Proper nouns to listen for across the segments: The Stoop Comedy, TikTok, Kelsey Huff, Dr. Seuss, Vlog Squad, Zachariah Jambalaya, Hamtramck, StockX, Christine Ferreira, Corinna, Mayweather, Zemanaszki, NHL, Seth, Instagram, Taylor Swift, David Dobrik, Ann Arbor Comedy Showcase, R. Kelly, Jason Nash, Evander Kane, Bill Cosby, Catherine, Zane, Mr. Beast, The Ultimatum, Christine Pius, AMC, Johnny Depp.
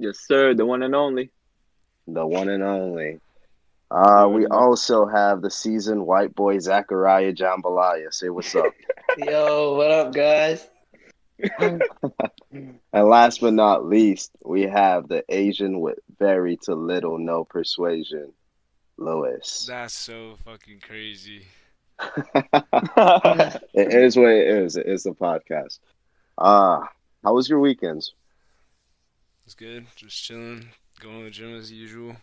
Yes, sir. The one and only. The one and only. We also have the seasoned white boy, Zachariah Jambalaya. Say what's up. Yo, what up, guys? And last but not least, we have the Asian with very to little, no persuasion, Lewis. That's so fucking crazy. It is what it is. It is the podcast. How was your weekends? It's good. Just chilling. Going to the gym as usual.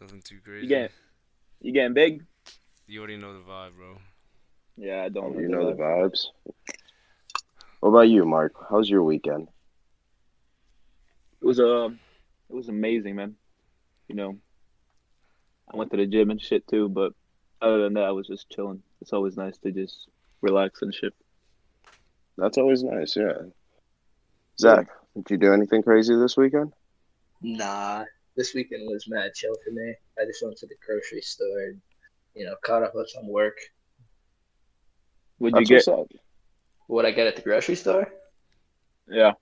Nothing too crazy. You getting big? You already know the vibe, bro. Yeah, I don't. You know the vibes. What about you, Mark? How's your weekend? It was amazing, man. You know, I went to the gym and shit too, but other than that, I was just chilling. It's always nice to just relax and shit. That's always nice, yeah. Zach, did you do anything crazy this weekend? Nah, this weekend was mad chill for me. I just went to the grocery store and, caught up on some work. What'd I get at the grocery store? Yeah.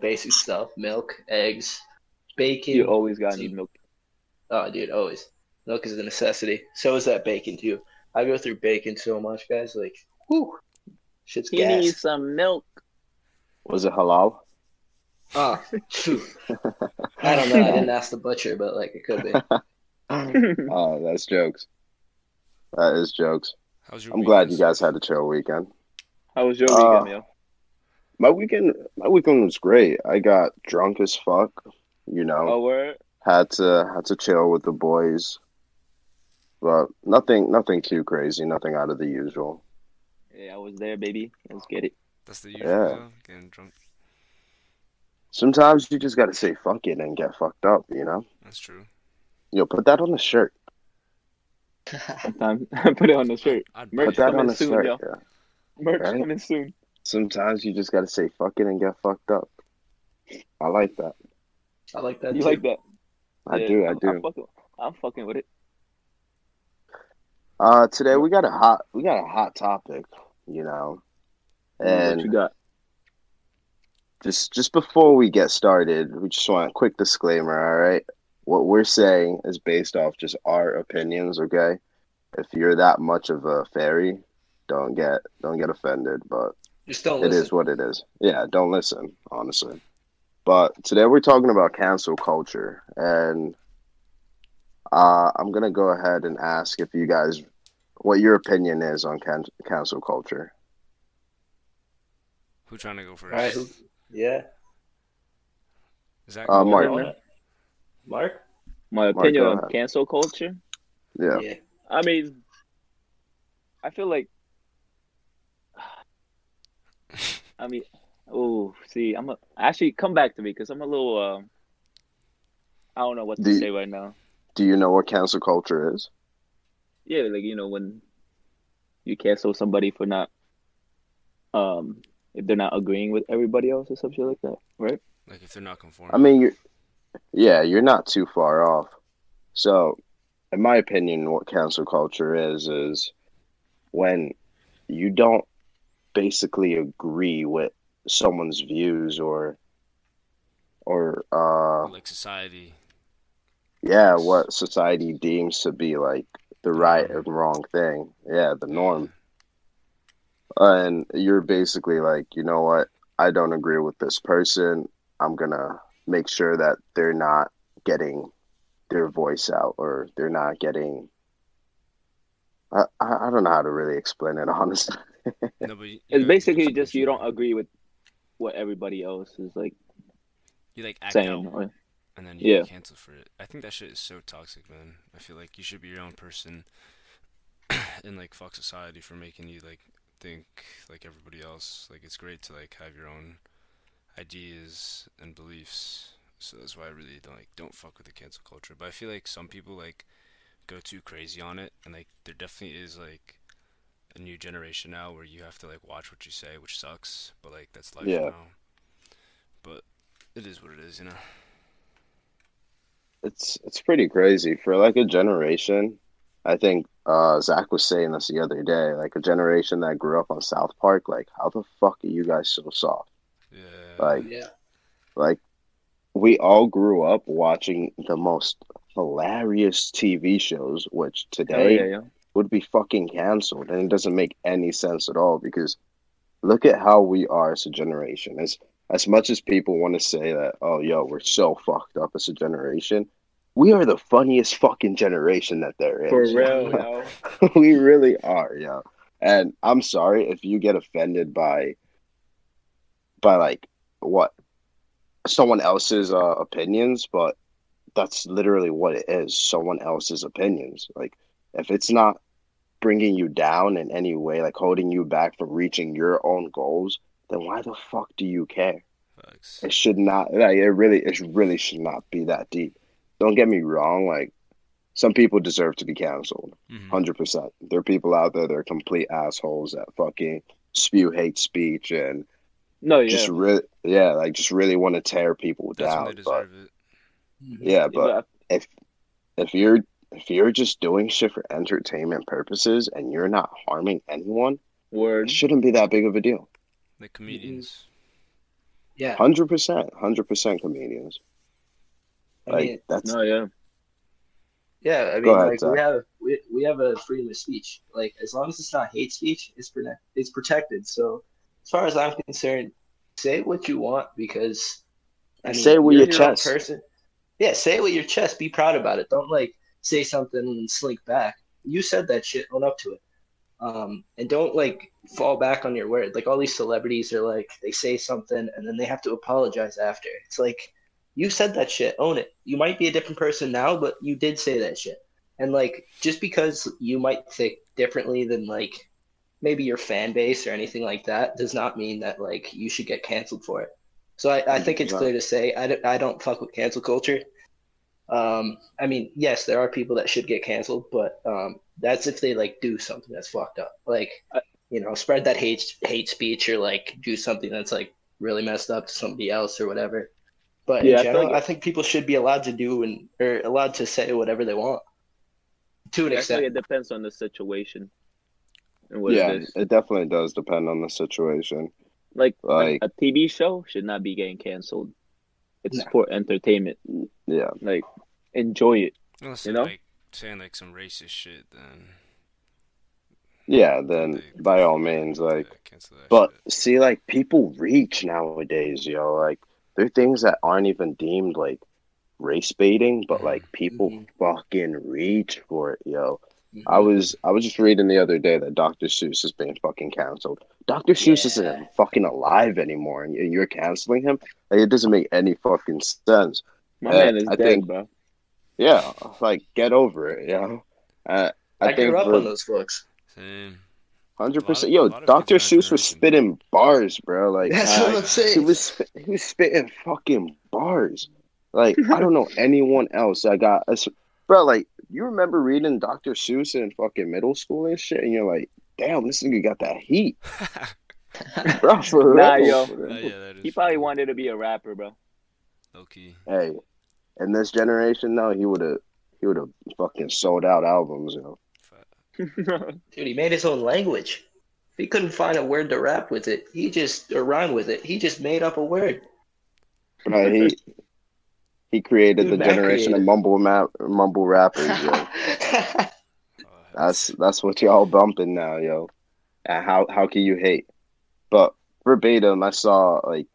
Basic stuff. Milk, eggs, bacon. You always gotta need milk. Oh, dude, always. Milk is a necessity. So is that bacon, too. I go through bacon so much, guys. Like, whoo. Shit's gas. You need some milk. Was it halal? Oh, I don't know. I didn't ask the butcher, but, it could be. Oh, that's jokes. That is jokes. I'm glad you guys had a chill weekend. How was your weekend, yo? My weekend was great. I got drunk as fuck, Oh, word? Had to chill with the boys. But nothing too crazy, nothing out of the usual. Yeah, I was there, baby. Let's get it. That's the usual, yeah. Getting drunk. Sometimes you just gotta say fuck it and get fucked up, That's true. Yo, put that on the shirt. Sometimes put it on the shirt. Merch coming soon, y'all. Yeah. Merch coming soon. Sometimes you just gotta say fuck it and get fucked up. I like that. I like that. You too. Like that? I do. I'm fucking with it. Today we got a hot topic, And what you got? Just before we get started, we just want a quick disclaimer. All right. What we're saying is based off just our opinions, okay? If you're that much of a fairy, don't get offended, but just don't listen. It is what it is. Yeah, don't listen, honestly. But today we're talking about cancel culture, and I'm gonna go ahead and ask if you guys what your opinion is on cancel culture. Who's trying to go first? All right. Yeah. Is that Mark? Mark? My opinion on cancel culture? Yeah. I mean, I feel like... Actually, come back to me, because I'm a little... I don't know what to say right now. Do you know what cancel culture is? Yeah, when you cancel somebody for not... if they're not agreeing with everybody else or something like that, right? Like, if they're not conforming. I mean, you're not too far off. So, in my opinion, what cancel culture is when you don't basically agree with someone's views or society. Yeah, what society deems to be the right and wrong thing. Yeah, the norm. And you're basically you know what? I don't agree with this person. I'm gonna make sure that they're not getting their voice out, or they're not getting... I don't know how to really explain it, honestly. No, but it's basically just you don't agree with what everybody else is You act saying, out, or, and then you get canceled for it. I think that shit is so toxic, man. I feel like you should be your own person, and fuck society for making you think everybody else. It's great to have your own ideas and beliefs, so that's why I really don't fuck with the cancel culture. But I feel some people go too crazy on it, and there definitely is a new generation now where you have to watch what you say, which sucks, but that's life now. But it is what it is, It's pretty crazy for a generation. I think Zach was saying this the other day, a generation that grew up on South Park, how the fuck are you guys so soft? Yeah. we all grew up watching the most hilarious TV shows, which today would be fucking canceled. And it doesn't make any sense at all, because look at how we are as a generation. As much as people want to say that, oh, yo, we're so fucked up as a generation, we are the funniest fucking generation that there is. For real, yo. We really are, yo. And I'm sorry if you get offended by like, what, someone else's opinions, but that's literally what it is, someone else's opinions. Like, if it's not bringing you down in any way, like holding you back from reaching your own goals, then why the fuck do you care? Thanks. It should not, like, it really should not be that deep. Don't get me wrong, like, some people deserve to be canceled, 100%. There are people out there that are complete assholes that fucking spew hate speech and just really want to tear people down. That's when they deserve it. Yeah, but if you're just doing shit for entertainment purposes and you're not harming anyone, it shouldn't be that big of a deal. The comedians. Yeah. 100% comedians. Yeah, I mean, ahead, like, Zach. we have a freedom of speech. Like, as long as it's not hate speech, it's protected. So, as far as I'm concerned, say what you want, because say it with your chest. Person. Yeah, say it with your chest. Be proud about it. Don't like say something and slink back. You said that shit. Own up to it. And don't like fall back on your word. Like all these celebrities are like, they say something and then they have to apologize after. It's like, you said that shit. Own it. You might be a different person now, but you did say that shit. And, like, just because you might think differently than, like, maybe your fan base or anything like that does not mean that, like, you should get canceled for it. So I think it's clear to say I don't fuck with cancel culture. I mean, yes, there are people that should get canceled, but that's if they, like, do something that's fucked up. Like, you know, spread that hate speech or, like, do something that's, like, really messed up to somebody else or whatever. But yeah, in general, I think people should be allowed to do or allowed to say whatever they want. To an extent, it depends on the situation. And what it is. It definitely does depend on the situation. Like a TV show should not be getting canceled. It's for entertainment. Yeah, like enjoy it. Unless you know, like, saying like some racist shit, then yeah, then by all means, like. But see, like, people reach nowadays, yo, like. There are things that aren't even deemed, like, race baiting, but, like, people fucking reach for it, yo. Mm-hmm. I was just reading the other day that Dr. Seuss is being fucking canceled. Dr. Seuss isn't fucking alive anymore, and you're canceling him? Like, it doesn't make any fucking sense. My man is dead, bro. Yeah, like, get over it, you know? I think grew up on those books. Same. 100%. Yo, Dr. Seuss was spitting bars, bro. Like, that's what I'm saying. He was spitting fucking bars. Like, I don't know anyone else that got us. Bro, like, you remember reading Dr. Seuss in fucking middle school and shit, and you're like, damn, this nigga got that heat. Bro, for real. Nah, yo. He probably wanted to be a rapper, bro. Okay. Hey, in this generation, though, he would have fucking sold out albums, you know. Dude, he made his own language. He couldn't find a word to rap with it. He just rhyme with it. He just made up a word. Right, he created the generation of mumble rappers. Yo. that's what y'all bumping now, yo. How can you hate? But verbatim, I saw like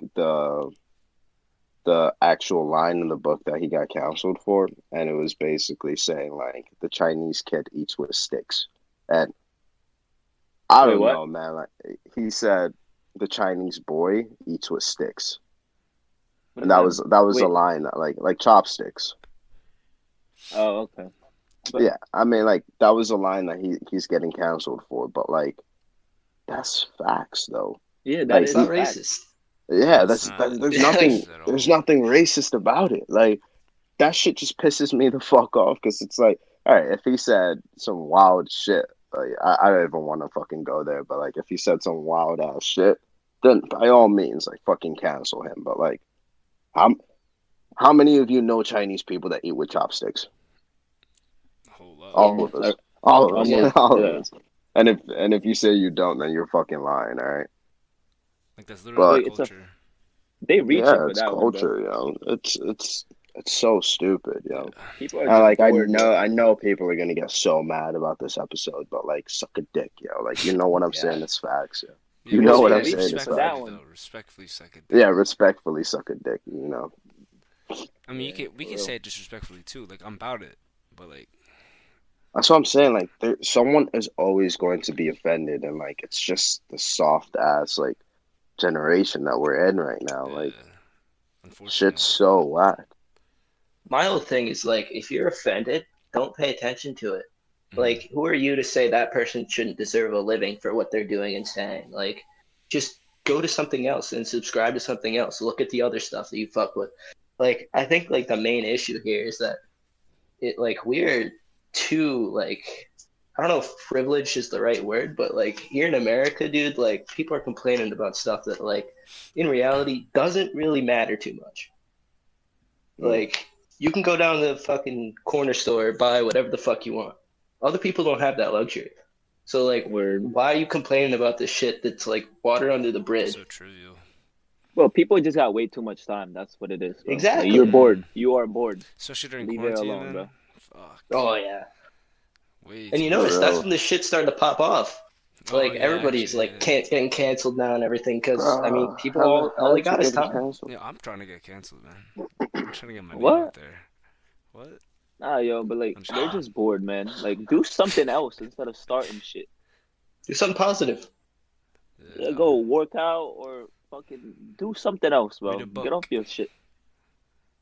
the actual line in the book that he got canceled for, and it was basically saying like the Chinese kid eats with sticks, and I don't know, man. Like, he said, the Chinese boy eats with sticks, and that was a line that, like chopsticks. Oh, okay. But... yeah, I mean, like, that was a line that he's getting canceled for, but like, that's facts though. Yeah, that's like, not racist. Yeah, there's nothing racist about it. Like, that shit just pisses me the fuck off, because it's like, all right, if he said some wild shit, like, I don't even want to fucking go there, but like, if he said some wild ass shit, then by all means, like, fucking cancel him. But like, how many of you know Chinese people that eat with chopsticks? A whole lot. All of us. All of us. And if you say you don't, then you're fucking lying, all right? Like, that's literally culture. They reach for it's that culture, one, yo. It's so stupid, yo. People are I know people are gonna get so mad about this episode, but like, suck a dick, yo. Like, you know what I'm saying? It's facts, yo. Yeah, you know what I'm saying? It's facts. Respectfully suck a dick. Yeah, respectfully suck a dick. You know. I mean, we can say it disrespectfully too. Like, I'm about it, but like. That's what I'm saying. Like, someone is always going to be offended, and like, it's just the soft ass like generation that we're in right now. Yeah. Like, shit's so whack. My whole thing is like, if you're offended, don't pay attention to it. Mm-hmm. Like, who are you to say that person shouldn't deserve a living for what they're doing and saying? Like, just go to something else and subscribe to something else. Look at the other stuff that you fuck with. Like, I think like the main issue here is that it like we're too like, I don't know if privilege is the right word, but like here in America, dude, like people are complaining about stuff that like in reality doesn't really matter too much. Like you can go down to the fucking corner store, buy whatever the fuck you want. Other people don't have that luxury. So like, why are you complaining about this shit that's like water under the bridge? So trivial. Well, people just got way too much time. That's what it is. Bro. Exactly. Like, you're bored. You are bored. Especially during quarantine. Leave it alone, bro. Fuck. Oh, yeah. Wait, and you notice that's when the shit started to pop off. Like, everybody's like getting canceled now and everything because, I mean, people all they got is time. Yeah, I'm trying to get canceled, man. I'm trying to get my name out there. What? Nah, yo, but like, they're just bored, man. Like, do something else instead of starting shit. Do something positive. Yeah. Go work out or fucking do something else, bro. Get off your shit.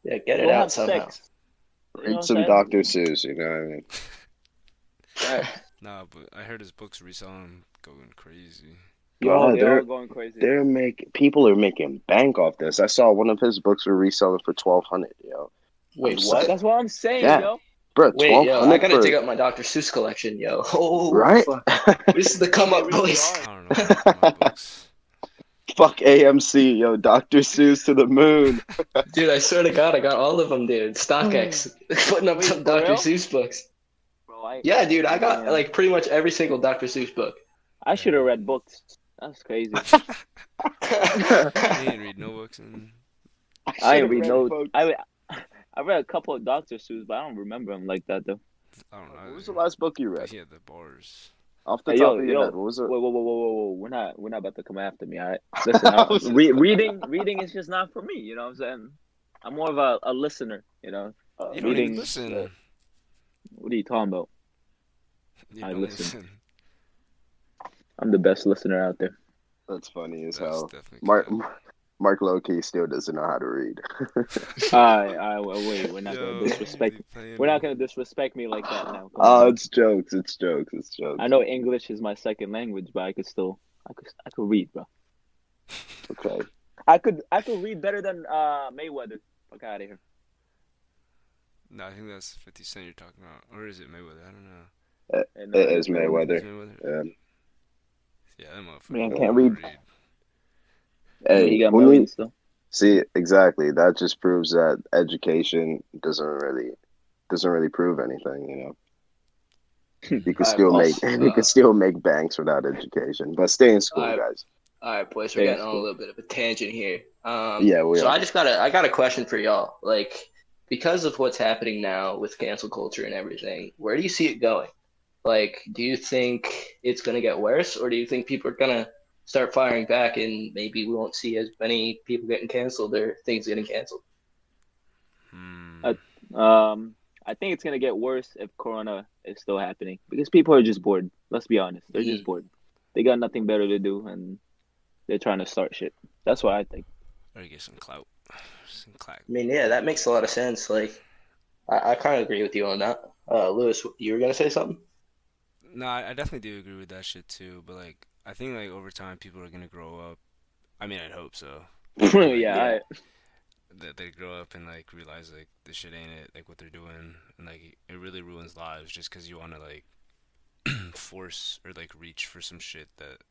Yeah, get it out somehow. Read some Dr. Seuss, you know what I mean? Nah, but I heard his books recently going crazy. Yo, they're going crazy. People are making bank off this. I saw one of his books were reselling for $1,200, yo. Wait, what? That's what I'm saying, yo. Bro, wait, yo, I gotta dig up my Dr. Seuss collection, yo. Oh, right? Fuck. This is the come-up place. I don't know about my books. Fuck AMC, yo. Dr. Seuss to the moon. Dude, I swear to God, I got all of them, dude. StockX. Putting up some Dr. Seuss books. Bro, yeah, dude, I got like pretty much every single Dr. Seuss book. I should have read books. That's crazy. I didn't read no books. I read a couple of Dr. Seuss, but I don't remember them like that, though. I don't know. What was the last book you read? Yeah, the bars. Off the top of your head, what was it? Whoa! We're not about to come after me, all right? Listen, reading is just not for me. You know what I'm saying? I'm more of a listener. You know, you don't even listen. What are you talking about? I listen. I'm the best listener out there. That's funny as hell. Mark Lowkey still doesn't know how to read. Wait. We're not gonna disrespect me like that now. It's jokes. I know English is my second language, but I could read, bro. Okay. I could read better than Mayweather. Fuck out of here. No, I think that's 50 Cent you're talking about, or is it Mayweather? I don't know. It is Mayweather. Yeah. Yeah, that motherfucker. Man, can't read. Hey, he got millions, though. See, exactly. That just proves that education doesn't really prove anything, you know. You can still make banks without education, but stay in school, guys. All right, boys, we're getting on a little bit of a tangent here. So I just got a question for y'all. Like, because of what's happening now with cancel culture and everything, where do you see it going? Like, do you think it's gonna get worse, or do you think people are gonna start firing back, and maybe we won't see as many people getting canceled or things getting canceled? I think it's going to get worse if Corona is still happening, because people are just bored. Let's be honest. They're just bored. They got nothing better to do, and they're trying to start shit. That's what I think. Or get some clout. I mean, yeah, that makes a lot of sense. Like, I kind of agree with you on that. Lewis, you were going to say something? No, I definitely do agree with that shit, too, but, like, I think, like, over time, people are going to grow up. I mean, I'd hope so. That they grow up and, like, realize, like, this shit ain't it, like, what they're doing. And, like, it really ruins lives just because you want to, like, force or, like, reach for some shit that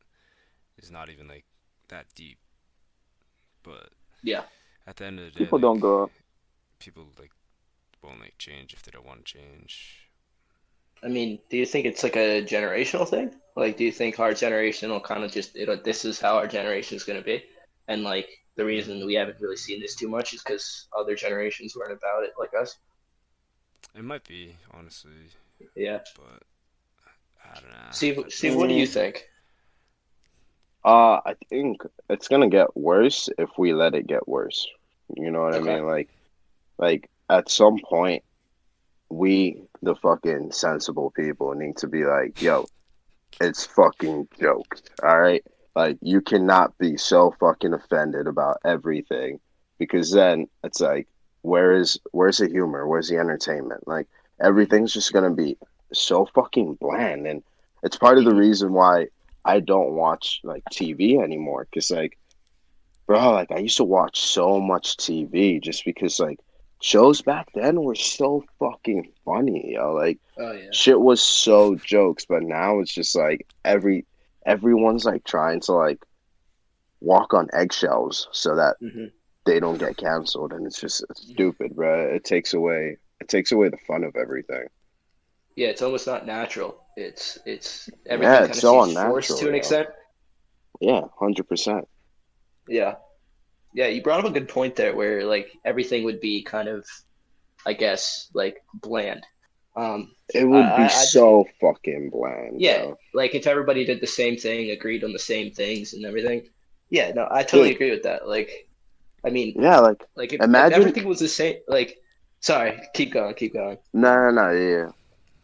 is not even, like, that deep. But yeah, at the end of the day, people don't grow up. People, like, won't, like, change if they don't want to change. I mean, do you think it's like a generational thing? Like, do you think our generation will kind of just, this is how our generation is going to be? And like, the reason we haven't really seen this too much is because other generations weren't about it like us. It might be, honestly. Yeah. But I don't know. Steve, what do you think? I think it's gonna get worse if we let it get worse. You know what I mean? Like at some point, we, the fucking sensible people, need to be like, yo, it's fucking jokes, all right? Like, you cannot be so fucking offended about everything, because then it's like, where's the humor? Where's the entertainment? Like, everything's just gonna be so fucking bland, and it's part of the reason why I don't watch, like, TV anymore, because, like, bro, like, I used to watch so much TV just because, like, shows back then were so fucking funny, yo. Like, shit was so jokes, but now it's just, like, everyone's, like, trying to, like, walk on eggshells so that they don't get canceled, and it's just stupid, bro. It takes away the fun of everything. Yeah, it's almost not natural. It's everything kind of seems forced to an extent. Yeah, 100%. Yeah. Yeah, you brought up a good point there where, like, everything would be kind of, I guess, like, bland. It would be so fucking bland. Yeah, though. Like, if everybody did the same thing, agreed on the same things and everything. Yeah, no, I totally agree with that. Like, I mean, yeah, like if, imagine if everything was the same, like, sorry, keep going. No, yeah.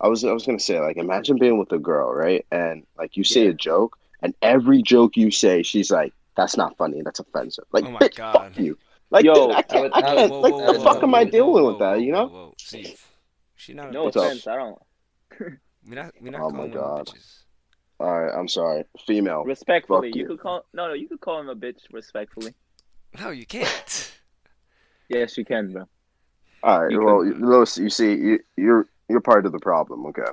I was gonna say, like, imagine being with a girl, right? And, like, you say a joke, and every joke you say, she's like, that's not funny. That's offensive. Like, oh bitch, God. Fuck you. Like, yo, dude, I can't. Whoa, like, what the fuck am I dealing with that? You know? Whoa. See, she not. No offense. I don't. We're not oh calling my God. Bitches. All right, I'm sorry. Female. Respectfully, you could call. No, you could call him a bitch respectfully. No, you can't. Yes, you can, bro. All right. Louis, you see, you're part of the problem. Okay.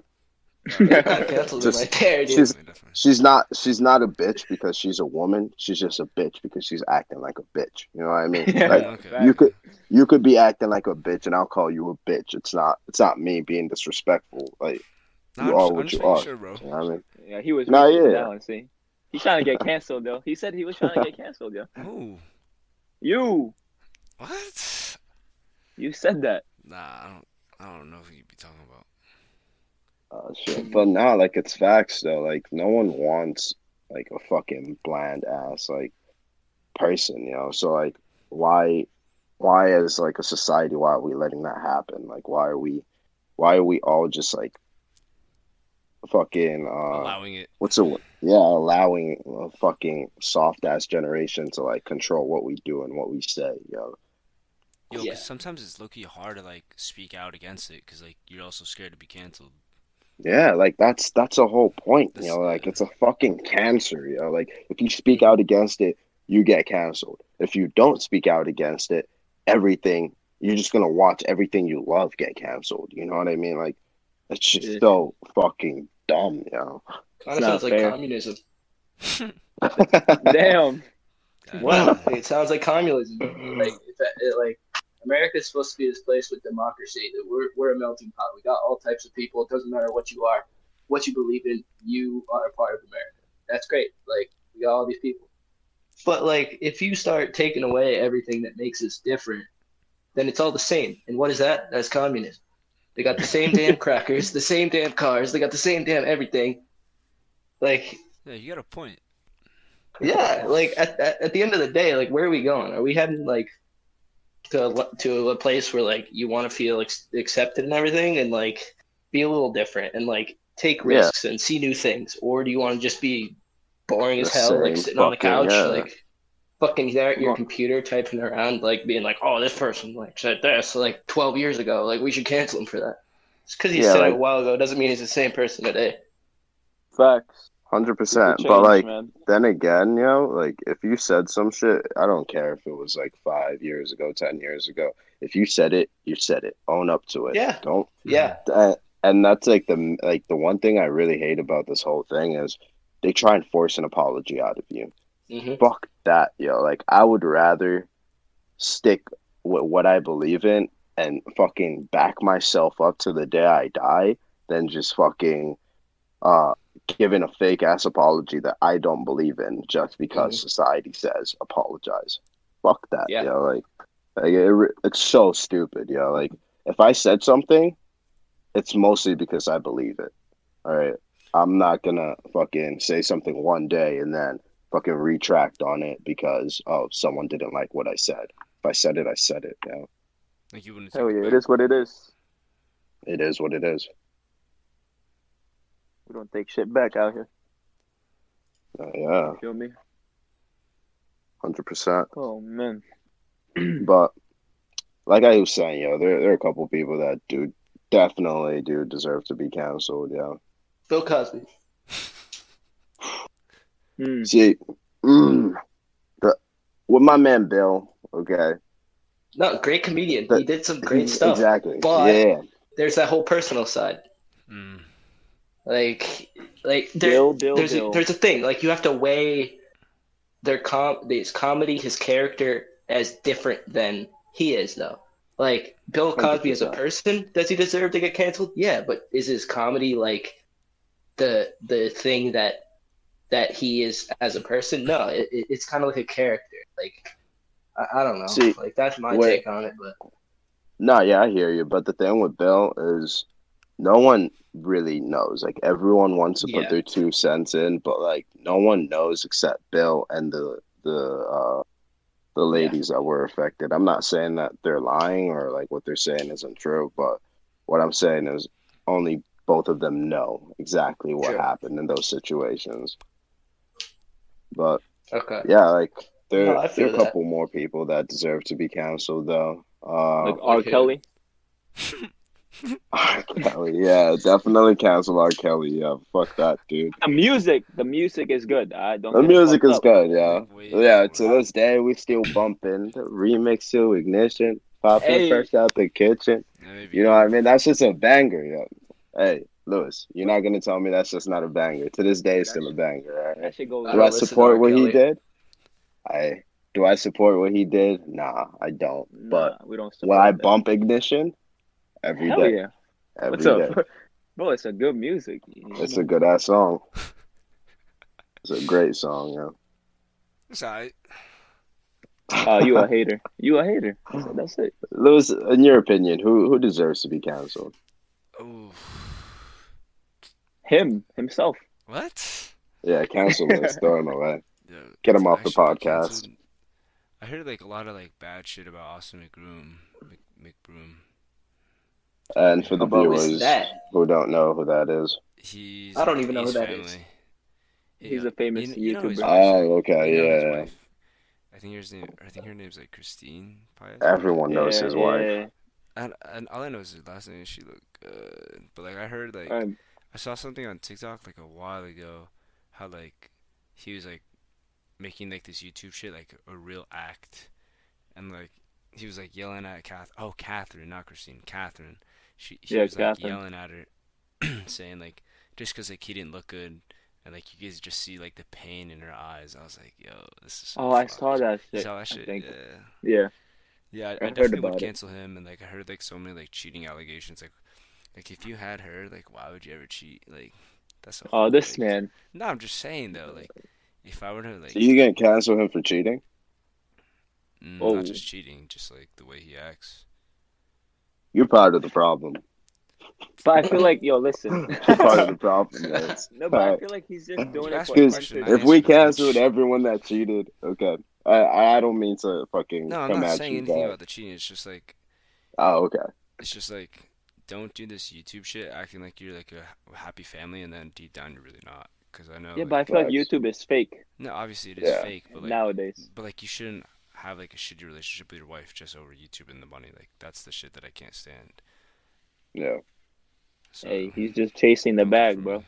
She's not a bitch because she's a woman. She's just a bitch because she's acting like a bitch. You know what I mean? Yeah, like, okay. You could be acting like a bitch, and I'll call you a bitch. It's not me being disrespectful. Like, no, you are what you are. Sure, bro. You know what I mean? Yeah, he was. No, yeah. See, he's trying to get canceled though. He said he was trying to get canceled, yo. Ooh. You. What? You said that. Nah, I don't know who you'd be talking about. Shit. But nah, like, it's facts though. Like, no one wants, like, a fucking bland ass, like, person, you know. So, like, why as, like, a society, why are we letting that happen? Like, why are we all just, like, fucking allowing it? What's the word? Yeah, allowing a fucking soft ass generation to, like, control what we do and what we say, you know? Yo, yeah. Cause sometimes it's low-key hard to, like, speak out against it, cause, like, you're also scared to be canceled. Yeah, like, that's the whole point, you know, like, it's a fucking cancer, you know, like, if you speak out against it, you get canceled. If you don't speak out against it, you're just gonna watch everything you love get canceled, you know what I mean? Like, it's just so fucking dumb, you know? Kind of sounds like communism. Damn. Wow, it sounds like communism. Like, America's supposed to be this place with democracy. That we're a melting pot. We got all types of people. It doesn't matter what you are, what you believe in. You are a part of America. That's great. Like, we got all these people. But, like, if you start taking away everything that makes us different, then it's all the same. And what is that? That's communism. They got the same damn crackers, the same damn cars. They got the same damn everything. Like, yeah, you got a point. Yeah, like, at the end of the day, like, where are we going? Are we heading, like, to a place where, like, you want to feel accepted and everything, and, like, be a little different and, like, take risks and see new things, or do you want to just be boring as hell, like, sitting on the couch, like, fucking there at your computer typing around, like, being like, oh, this person, like, said this, like, 12 years ago, like, we should cancel him for that. Just because he said it a while ago doesn't mean he's the same person today. Facts. 100%, but, like, then again, you know, like, if you said some shit, I don't care if it was, like, 5 years ago, 10 years ago. If you said it, you said it. Own up to it. Yeah. Don't. Yeah. And that's, like, the one thing I really hate about this whole thing is they try and force an apology out of you. Mm-hmm. Fuck that, yo. Like, I would rather stick with what I believe in and fucking back myself up to the day I die than just fucking giving a fake ass apology that I don't believe in just because society says apologize. fuck that. Yeah. You know, like it's so stupid. You know, like if I said something, it's mostly because I believe it. All right. I'm not going to fucking say something one day and then fucking retract on it because, oh, someone didn't like what I said. If I said it, I said it. You know? Like you wouldn't. Hell yeah, it is what it is. It is what it is. We don't take shit back out here. Yeah. You feel me? 100%. Oh, man. But, like I was saying, you know, there are a couple people that definitely deserve to be canceled, yeah. You know? Bill Cosby. See, with my man Bill, okay. No, great comedian. He did some great stuff. Exactly. But yeah. There's that whole personal side. Mm. Like Bill. There's a thing. Like you have to weigh his comedy, his character as different than he is, though. Like Bill Cosby 100%. As a person, does he deserve to get canceled? Yeah, but is his comedy like the thing that he is as a person? No, it's kind of like a character. Like I don't know. See, like that's my take on it. But no, yeah, I hear you. But the thing with Bill is, no one really knows. Like everyone wants to put their 2 cents in, but like no one knows except Bill and the ladies that were affected. I'm not saying that they're lying or like what they're saying isn't true, but what I'm saying is only both of them know exactly what happened in those situations. But yeah, like there are a couple more people that deserve to be canceled though. Like R. Kelly. R. Kelly, yeah, definitely cancel R. Kelly. Yeah, fuck that, dude. The music is good. The music is good, yeah. Yeah, to this day, we still bumping remix to Ignition, popping fresh out the kitchen. You know what I mean? That's just a banger, yo. Hey, Lewis, you're not gonna tell me that's just not a banger. To this day, it's still a banger. Right? Do I support what he did? Do I support what he did? Nah, I don't. But we don't. When I bump Ignition. Every Hell day. Yeah. Every What's day. Up? Bro, it's a good music. It's a good ass song. It's a great song, yo. It's alright. Oh, you a hater. You a hater. That's it. Lewis, in your opinion, who deserves to be canceled? Oh, himself. What? Yeah, cancel Lewis. Throw him away. Yeah, get him off the podcast. Canceled. I heard like a lot of like bad shit about Austin McGroom. McBroom. And for the viewers who don't know who that is, I don't even know who that is. He's a famous YouTuber. Oh, okay, yeah. I think her name's like Christine Pius. Everyone knows his wife. And all I know is her last name. She looked good, but like I heard, like I saw something on TikTok like a while ago, how like he was like making like this YouTube shit like a real act, and like he was like yelling at Catherine, not Christine, Catherine. She was like yelling at her, saying like, just because like he didn't look good, and like you guys just see like the pain in her eyes. I was like, yo, this is. Oh, fuck. I saw that shit. You saw that shit. Yeah. I definitely would cancel him, and like I heard like so many like cheating allegations. Like if you had her, like why would you ever cheat? Like that's. So oh, this thing. Man. No, I'm just saying though. Like, if I were to like. So you gonna cancel him for cheating? Not just cheating, just like the way he acts. You're part of the problem. But I feel like, yo, listen. You're part of the problem, guys. No, but I feel like he's just doing it for if we canceled everyone that cheated, okay. I don't mean to fucking come at you. No, I'm not saying anything about the cheating. It's just like... Oh, okay. It's just like, don't do this YouTube shit acting like you're like a happy family and then deep down you're really not. Because I know... Yeah, like, but I feel like YouTube is fake. No, obviously it is fake. But like, nowadays. But like you shouldn't... have like a shitty relationship with your wife just over YouTube and the money. Like that's the shit that I can't stand. Yeah. So, hey, he's just chasing the bag, bro.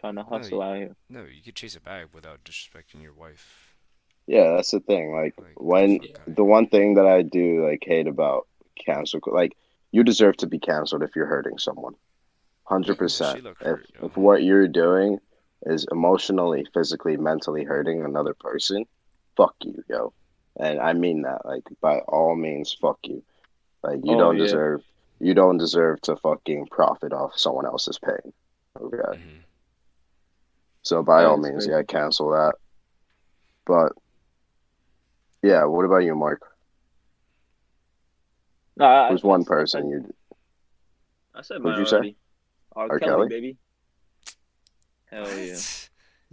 Trying to hustle out here. No, you could chase a bag without disrespecting your wife. Yeah, that's the thing. Like when the one thing that I do like hate about cancel, like you deserve to be canceled if you're hurting someone. 100%. If what you're doing is emotionally, physically, mentally hurting another person. Fuck you, yo. And I mean that, like, by all means, fuck you. Like, you don't deserve to fucking profit off someone else's pain. Okay. Mm-hmm. So by all means, cancel that. But Yeah. What about you, Mark? No, there's one person you. I said minority. Who'd you say? R. Kelly, baby. Hell yeah.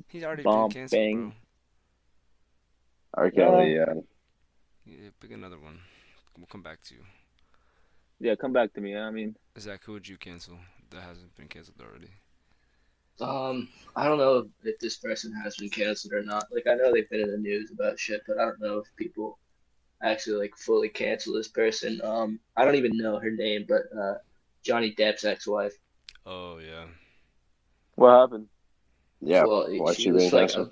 He's already been canceled. R. Kelly, yeah. Yeah, pick another one. We'll come back to you. Yeah, come back to me. I mean, Zach, who would you cancel that hasn't been canceled already? I don't know if this person has been canceled or not. Like, I know they've been in the news about shit, but I don't know if people actually like fully cancel this person. I don't even know her name, but Johnny Depp's ex-wife. Oh yeah. What happened? Yeah. Well, she was like canceled?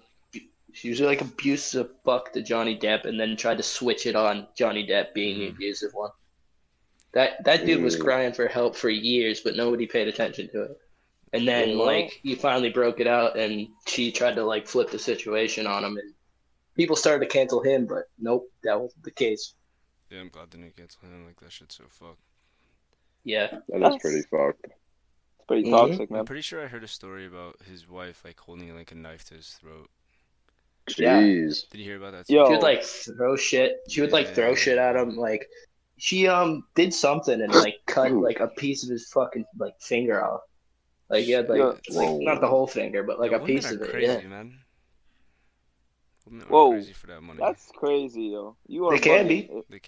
She was like abusive fuck to Johnny Depp, and then tried to switch it on Johnny Depp being the abusive one. That dude was crying for help for years, but nobody paid attention to it. And then, like, he finally broke it out, and she tried to, like, flip the situation on him. And people started to cancel him, but nope, that wasn't the case. Yeah, I'm glad they didn't cancel him. Like, that shit's so fucked. Yeah. That's pretty fucked. It's pretty toxic, man. I'm pretty sure I heard a story about his wife, like, holding, like, a knife to his throat. Jeez. Yeah. Did you hear about that? Yo. She would, like, throw shit. She would, like, throw shit at him, like... She did something and like cut like a piece of his fucking like finger off. Like yeah, like not the whole finger, but like a piece of it. Crazy, yeah, man. Whoa, crazy for that money. That's crazy, yo. You are. They can be. They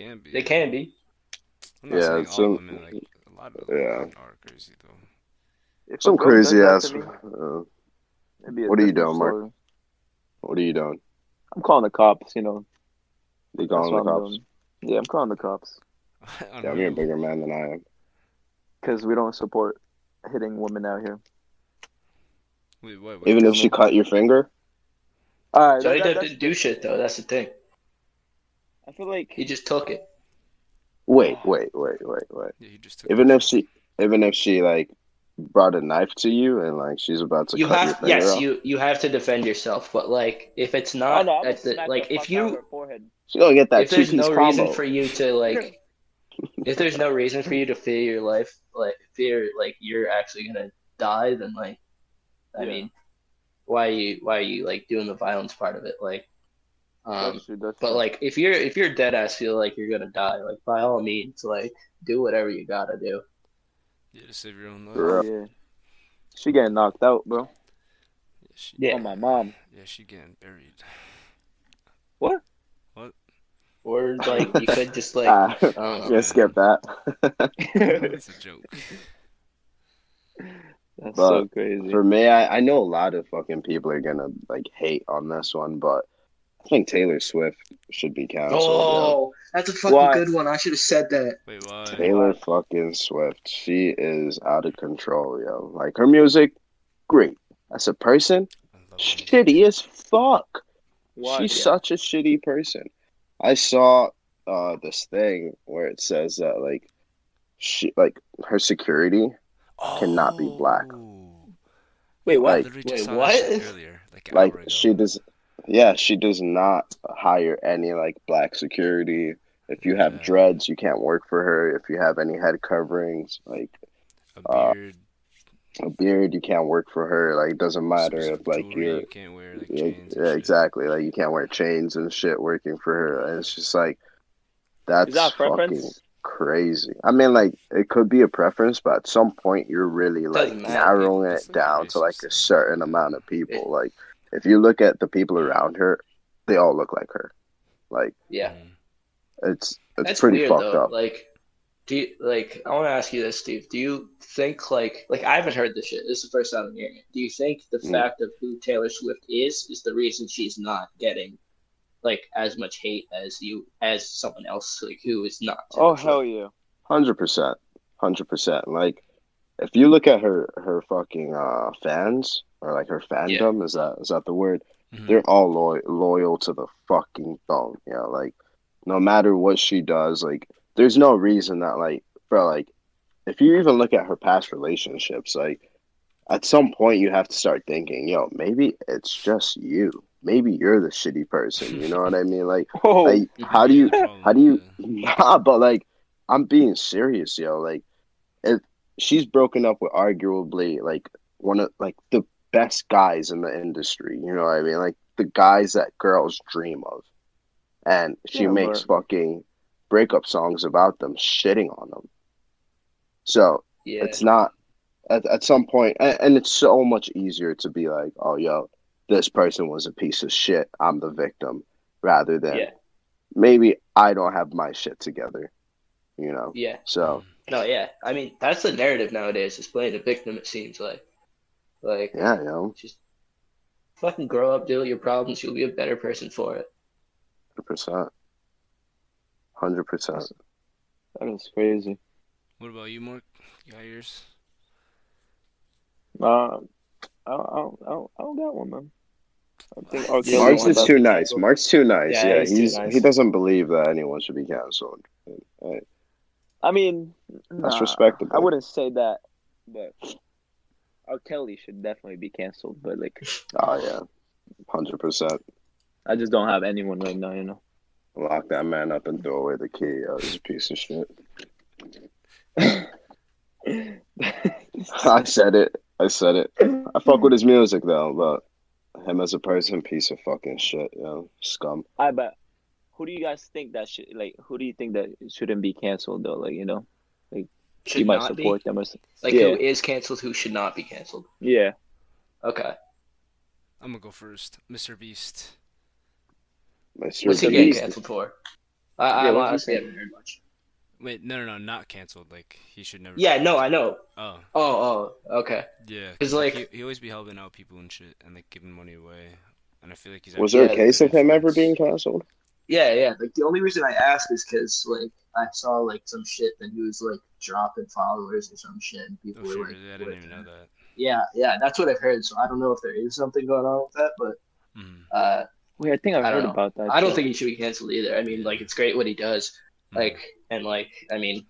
can be. Yeah, some. Like, a lot of yeah. Are crazy though. Some crazy ass. What are you doing, Mark? What are you doing? I'm calling the cops. You know. They calling the cops. Yeah, I'm calling the cops. Yeah, you're a bigger man than I am. Because we don't support hitting women out here. Wait, even if she cut your finger? All right, Johnny Depp didn't do shit, though. That's the thing. I feel like... He just took it. Wait. Yeah, he just took it. Even if she, like, brought a knife to you and, like, she's about to cut your finger off? Yes, you have to defend yourself. But, like, if it's not... She's gonna get that if there's no combo. Reason for you to, like... If there's no reason for you to fear your life, like fear like you're actually gonna die, then like, I mean, why are you like doing the violence part of it? Like, that's true. Like if you're dead ass feel like you're gonna die, like by all means, like do whatever you gotta do. Yeah, to save your own life. Yeah. She getting knocked out, bro. Yeah, oh, my mom. Yeah, she getting buried. What? Or, like, you could just, like... skip that. That's a joke. That's so crazy. For me, I know a lot of fucking people are gonna, like, hate on this one, but I think Taylor Swift should be canceled. Oh, yeah. That's a fucking good one. I should have said that. Wait, why? Taylor fucking Swift. She is out of control, yo. Like, her music, great. As a person, shitty as fuck. Why? She's such a shitty person. I saw this thing where it says that like she like her security cannot be black. Wait, what? Wait, what? Like she does. Yeah, she does not hire any like black security. If you have dreads, you can't work for her. If you have any head coverings, like a beard, you can't work for her. Like, it doesn't matter if, like, you can't wear, like, chains. Yeah, exactly. Like, you can't wear chains and shit working for her. And it's just, like, that's fucking crazy. I mean, like, it could be a preference, but at some point, you're really, like, narrowing it down to, like, a certain amount of people. Like, if you look at the people around her, they all look like her. Like, yeah. It's pretty fucked up. Like, do you, like, I want to ask you this, Steve. Do you think, like I haven't heard this shit. This is the first time I'm hearing it. Do you think the fact of who Taylor Swift is the reason she's not getting, like, as much hate as someone else, like, who is not? Oh, hell yeah. 100%. 100%. Like, if you look at her fucking fans, or, like, her fandom, is that the word? Mm-hmm. They're all loyal to the fucking thong. Yeah, like, no matter what she does, like, there's no reason that, like, bro, like, if you even look at her past relationships, like, at some point you have to start thinking, yo, maybe it's just you. Maybe you're the shitty person. You know what I mean? Like, how do you? Nah, but like, I'm being serious, yo. Like, if she's broken up with arguably like one of like the best guys in the industry. You know what I mean? Like the guys that girls dream of. and she makes fucking breakup songs about them, shitting on them. So it's not at some point, and it's so much easier to be like, oh, yo, this person was a piece of shit, I'm the victim, rather than maybe I don't have my shit together, you know? Yeah. So. No, yeah. I mean, that's the narrative nowadays, is playing the victim, it seems like. Like, yeah, you know. Just fucking grow up, deal with your problems, you'll be a better person for it. 100%. 100%. That is crazy. What about you, Mark? You got yours? I don't got one, man. I think Mark's is too nice. Mark's too nice. Yeah, he's too nice. He doesn't believe that anyone should be canceled. I mean, that's respectable. I wouldn't say that, but R. Kelly should definitely be canceled. But like, 100%. I just don't have anyone right now, you know. Lock that man up and throw away the key. He's a piece of shit. I said it. I fuck with his music though, but him as a person, piece of fucking shit, you know, scum. I bet. Who do you guys think that should, like? Who do you think that shouldn't be canceled though? Like, you know, like should you might support them or something. Like who is canceled? Who should not be canceled? Yeah. Okay. I'm gonna go first, Mr. Beast. What's he getting canceled for? I honestly haven't heard much. Wait, no, not canceled. Like he should never. Yeah, no, I know. Oh, okay. Yeah, because like he always be helping out people and shit, and like giving money away, and I feel like he's. Was there a case of him ever being canceled? Yeah. Like the only reason I asked is because like I saw like some shit that he was like dropping followers or some shit, and people were like, "I didn't even know that." Yeah, that's what I've heard. So I don't know if there is something going on with that, but wait, I think I've heard about that. I don't think he should be canceled either. I mean, like it's great what he does. Like, and like, I mean,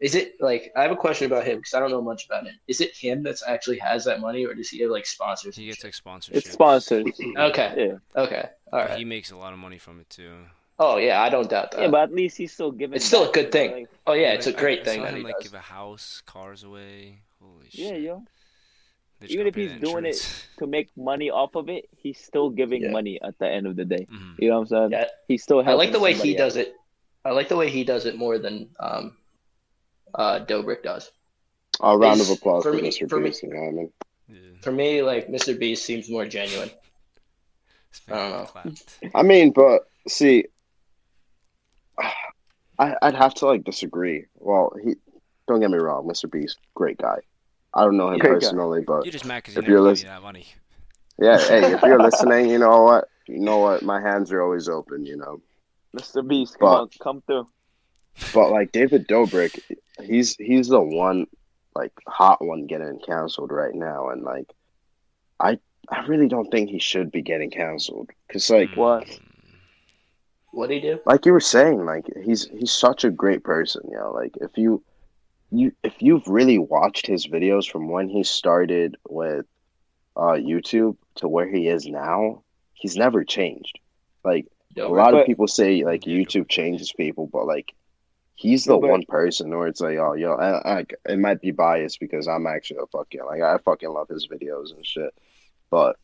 is it like, I have a question about him because I don't know much about him. Is it him that's actually has that money, or does he have like sponsors? He gets like sponsorships. It's sponsored. Okay. Yeah. Okay. All right. He makes a lot of money from it too. Oh yeah. I don't doubt that. Yeah, but at least he's still giving. It's still a good thing. Like, oh yeah. It's a great thing. That him, he does. Give a house, cars away. Holy shit. Yeah, yo. Even if he's doing it to make money off of it, he's still giving money at the end of the day. Mm-hmm. You know what I'm saying? Yeah. He's still helping. I like the way he does it. I like the way he does it more than Dobrik does. A round of applause for Mr. Beast. You know what I mean? Yeah. For me, like Mr. Beast seems more genuine. I don't know. I mean, but see, I'd have to like disagree. Well, don't get me wrong, Mr. Beast, great guy. I don't know him personally, but you're just mad because you're listening. Yeah, hey, if you're listening, you know what, my hands are always open. You know. Mr. Beast, come through. But like David Dobrik, he's the one like hot one getting canceled right now, and like I really don't think he should be getting canceled because like what he do? Like you were saying, like he's such a great person, you know. Like if you've really watched his videos from when he started with YouTube to where he is now, he's never changed. Like. A lot of people say like YouTube changes people, but like he's the one person where it's like, oh, yo, I it might be biased because I'm actually a fucking like I fucking love his videos and shit, but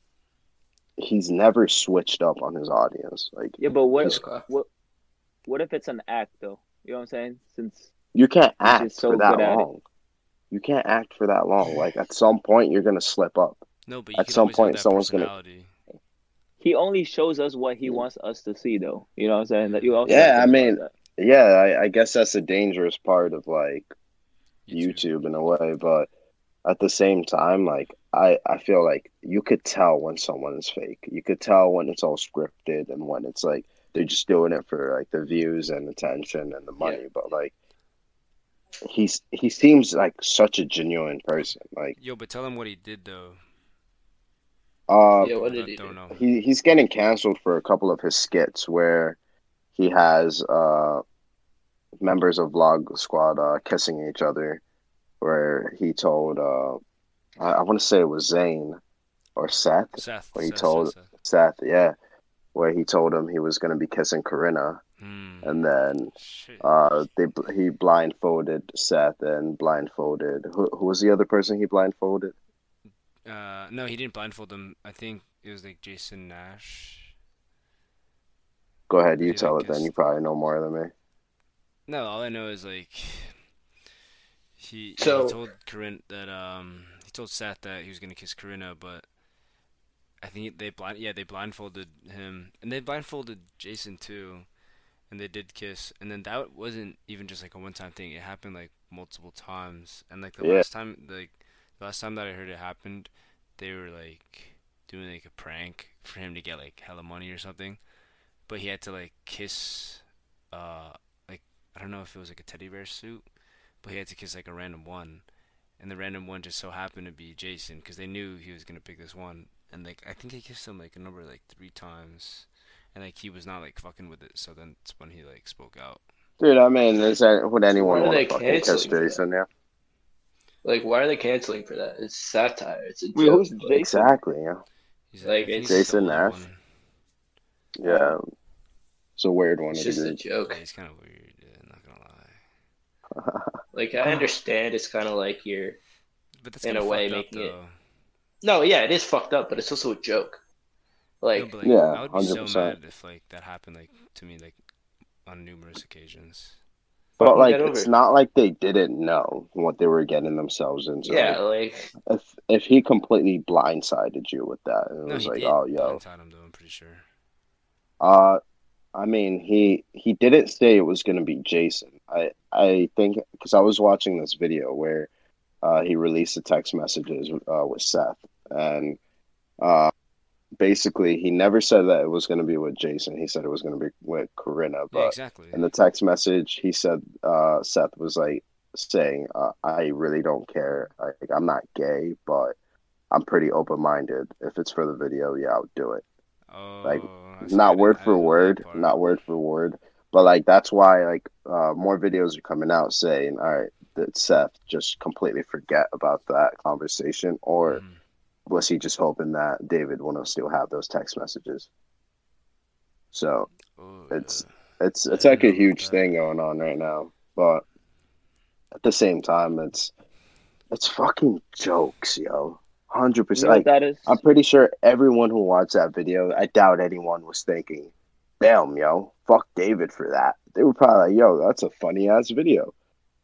he's never switched up on his audience. Like, yeah, but what if it's an act though? You know what I'm saying? Since you can't act for that long, Like at some point, you're gonna slip up. No, but at some point, someone's gonna. He only shows us what he wants us to see, though. You know what I'm saying? That you also I guess that's a dangerous part of, like, YouTube in a way. But at the same time, like, I feel like you could tell when someone is fake. You could tell when it's all scripted and when it's, like, they're just doing it for, like, the views and attention and the money. Yeah. But, like, he seems like such a genuine person. Like, yo, but tell him what he did, though. What did he do? He's getting canceled for a couple of his skits where he has members of Vlog Squad kissing each other, where he told I want to say it was Zane or Seth. Seth, yeah, where he told him he was going to be kissing Corinna, and then he blindfolded Seth and blindfolded who was the other person he blindfolded? No, he didn't blindfold him. I think it was like Jason Nash. Go ahead, you tell it then. You probably know more than me. No, all I know is like he told Corinna that he told Seth that he was gonna kiss Corinna, but I think they blindfolded him and they blindfolded Jason too, and they did kiss. And then that wasn't even just like a one-time thing; it happened like multiple times. And like the last time that I heard it happened, they were like doing like a prank for him to get like hella money or something. But he had to like kiss, like I don't know if it was like a teddy bear suit, but he had to kiss like a random one, and the random one just so happened to be Jason because they knew he was gonna pick this one, and like I think he kissed him like a number like 3 times, and like he was not like fucking with it, so then it's when he like spoke out. Dude, I mean, is that would anyone want to fucking kiss Jason? Yeah. Like, why are they canceling for that? It's satire. It's a joke. Exactly. Yeah. Like it's Jason Nash. Yeah, it's a weird one. It's just a joke. Yeah, it's kind of weird, yeah, I'm not gonna lie. Like, I understand it's kind of like you're, but that's in a way making up, it. No, yeah, it is fucked up, but it's also a joke. Like, no, like yeah, I would be 100%. So mad if like that happened like to me like on numerous occasions. But like, it's not like they didn't know what they were getting themselves into. Yeah, like if he completely blindsided you with that, and it was like, oh, yo, blindsided him though, I'm pretty sure. I mean, he didn't say it was going to be Jason. I think because I was watching this video where he released the text messages with Seth, and basically he never said that it was going to be with Jason. He said it was going to be with Corinna. But yeah, exactly. In the text message, he said Seth was like saying, "I really don't care. I'm not gay, but I'm pretty open-minded. If it's for the video, yeah, I'll do it." Like, not word for word, but like that's why like more videos are coming out saying, all right, did Seth just completely forget about that conversation, or was he just hoping that David will still have those text messages? So it's like a huge thing going on right now, but at the same time, it's fucking jokes, yo. 100%. You know, like, that is... I'm pretty sure everyone who watched that video, I doubt anyone was thinking, damn, yo, fuck David for that. They were probably like, yo, that's a funny-ass video.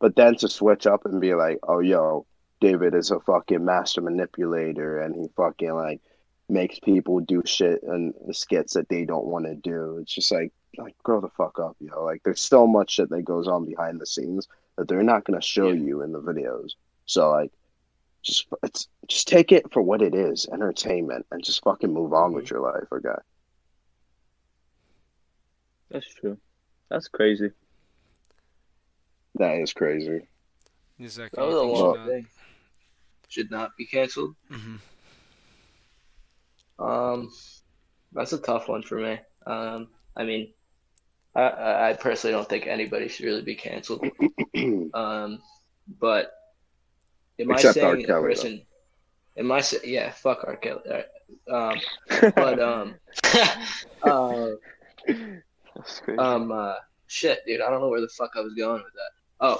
But then to switch up and be like, oh, yo, David is a fucking master manipulator, and he fucking, like, makes people do shit and skits that they don't want to do. It's just like, grow the fuck up, yo. Like, there's so much shit that goes on behind the scenes that they're not going to show you in the videos. So, like, Just take it for what it is, entertainment, and just fucking move on with your life, okay? That's true. That's crazy. That is crazy. That was a long thing. Should not be canceled. Mm-hmm. That's a tough one for me. I mean, I personally don't think anybody should really be canceled. But. Am Except I saying R. Kelly, person? Though. Am I saying fuck R. Kelly? All right. But that's crazy. Shit, dude, I don't know where the fuck I was going with that. Oh,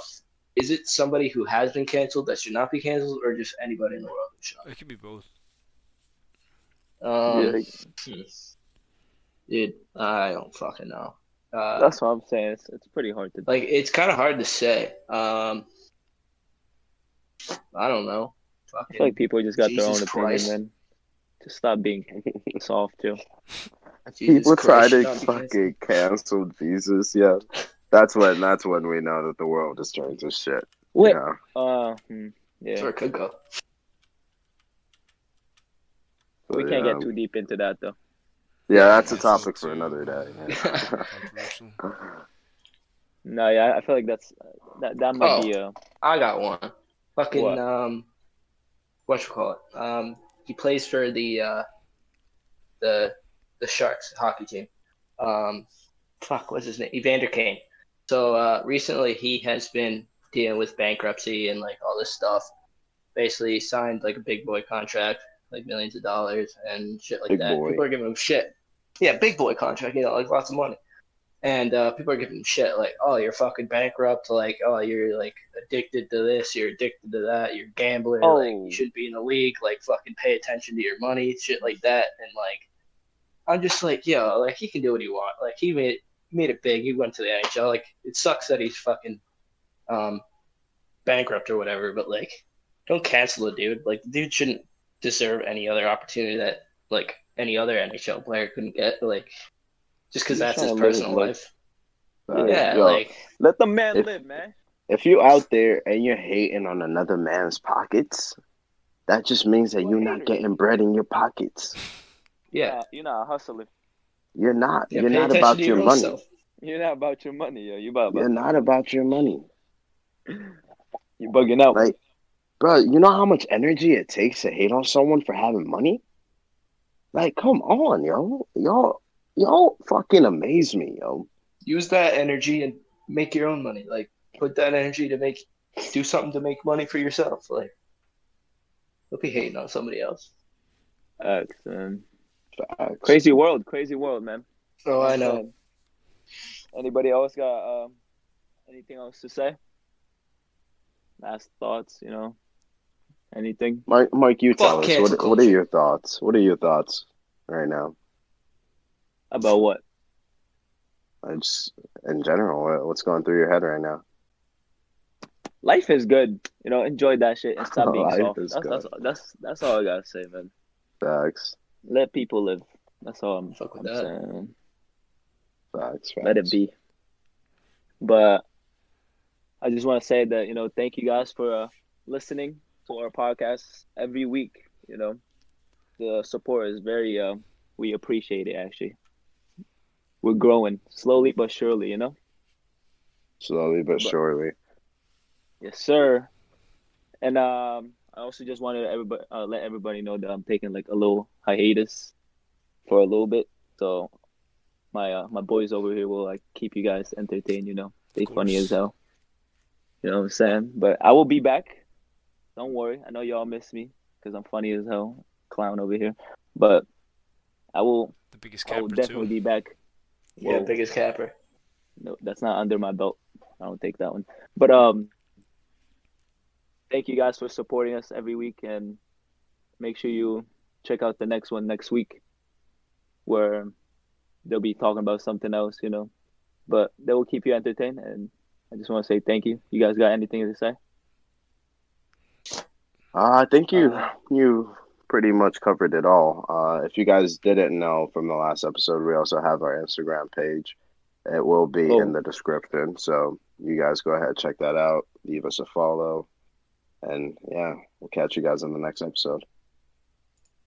is it somebody who has been canceled that should not be canceled, or just anybody in the world who should? It could be both. Dude, I don't fucking know. That's what I'm saying. It's pretty hard to like. It's kind of hard to say. I don't know. I feel like people just got their own opinion, man. Just stop being soft, too. People try to fucking cancel Jesus, yeah. That's when we know that the world is turned to shit. Wait. You know? Yeah. Sure, could go. We can't get too deep into that, though. Yeah, that's a topic for another day. Yeah. No, yeah, I feel like that might be a... I got one. Fucking what? Whatchamacallit? He plays for the Sharks hockey team. What's his name? Evander Kane. So recently he has been dealing with bankruptcy and like all this stuff. Basically, he signed like a big boy contract, like millions of dollars and shit like big that. Boy. People are giving him shit. Yeah, big boy contract, you know, like lots of money. And people are giving him shit like, oh, you're fucking bankrupt. Like, oh, you're like addicted to this. You're addicted to that. You're gambling. Like, you should be in the league. Like, fucking pay attention to your money. Shit like that. And like, I'm just like, yo, like, he can do what he wants. Like, he made it big. He went to the NHL. Like, it sucks that he's fucking bankrupt or whatever, but, like, don't cancel the dude. Like, the dude shouldn't deserve any other opportunity that, like, any other NHL player couldn't get. Like, just because that's his personal life. Yeah, yo, like, let the man live, man. If you're out there and you're hating on another man's pockets, that just means that you're not getting bread in your pockets. Yeah, you're not hustling. You're not. Yeah, you're not about your money. Yourself. You're not about your money, yo. You're not about your money. You're bugging out. Like, bro, you know how much energy it takes to hate on someone for having money? Like, come on, yo. Y'all fucking amaze me, yo. Use that energy and make your own money. Like, put that energy to do something to make money for yourself. Like, don't be hating on somebody else. Crazy world, man. Oh, I know. Anybody else got anything else to say? Last thoughts, you know? Anything? Mike, you tell us. What are your thoughts? What are your thoughts right now? About what? Just in general, what's going through your head right now? Life is good. You know, enjoy that shit and stop being soft. That's all I gotta say, man. Facts. Let people live. That's all I'm saying. Facts. Let it be. But I just want to say that, you know, thank you guys for listening to our podcast every week. You know, the support is very, we appreciate it, actually. We're growing slowly but surely, you know? Slowly but surely. Yes, sir. And I also just wanted everybody let everybody know that I'm taking like a little hiatus for a little bit. So my boys over here will like keep you guys entertained, you know. They funny as hell. You know what I'm saying? But I will be back. Don't worry. I know y'all miss me because I'm funny as hell. Clown over here. But I will definitely be back. Yeah, whoa. Biggest capper. No, that's not under my belt. I don't take that one. But thank you guys for supporting us every week, and make sure you check out the next one next week, where they'll be talking about something else, you know. But they will keep you entertained, and I just want to say thank you. You guys got anything to say? I think you pretty much covered it all. If you guys didn't know from the last episode, we also have our Instagram page. It will be in the description, so you guys go ahead, check that out, leave us a follow, and yeah, we'll catch you guys in the next episode.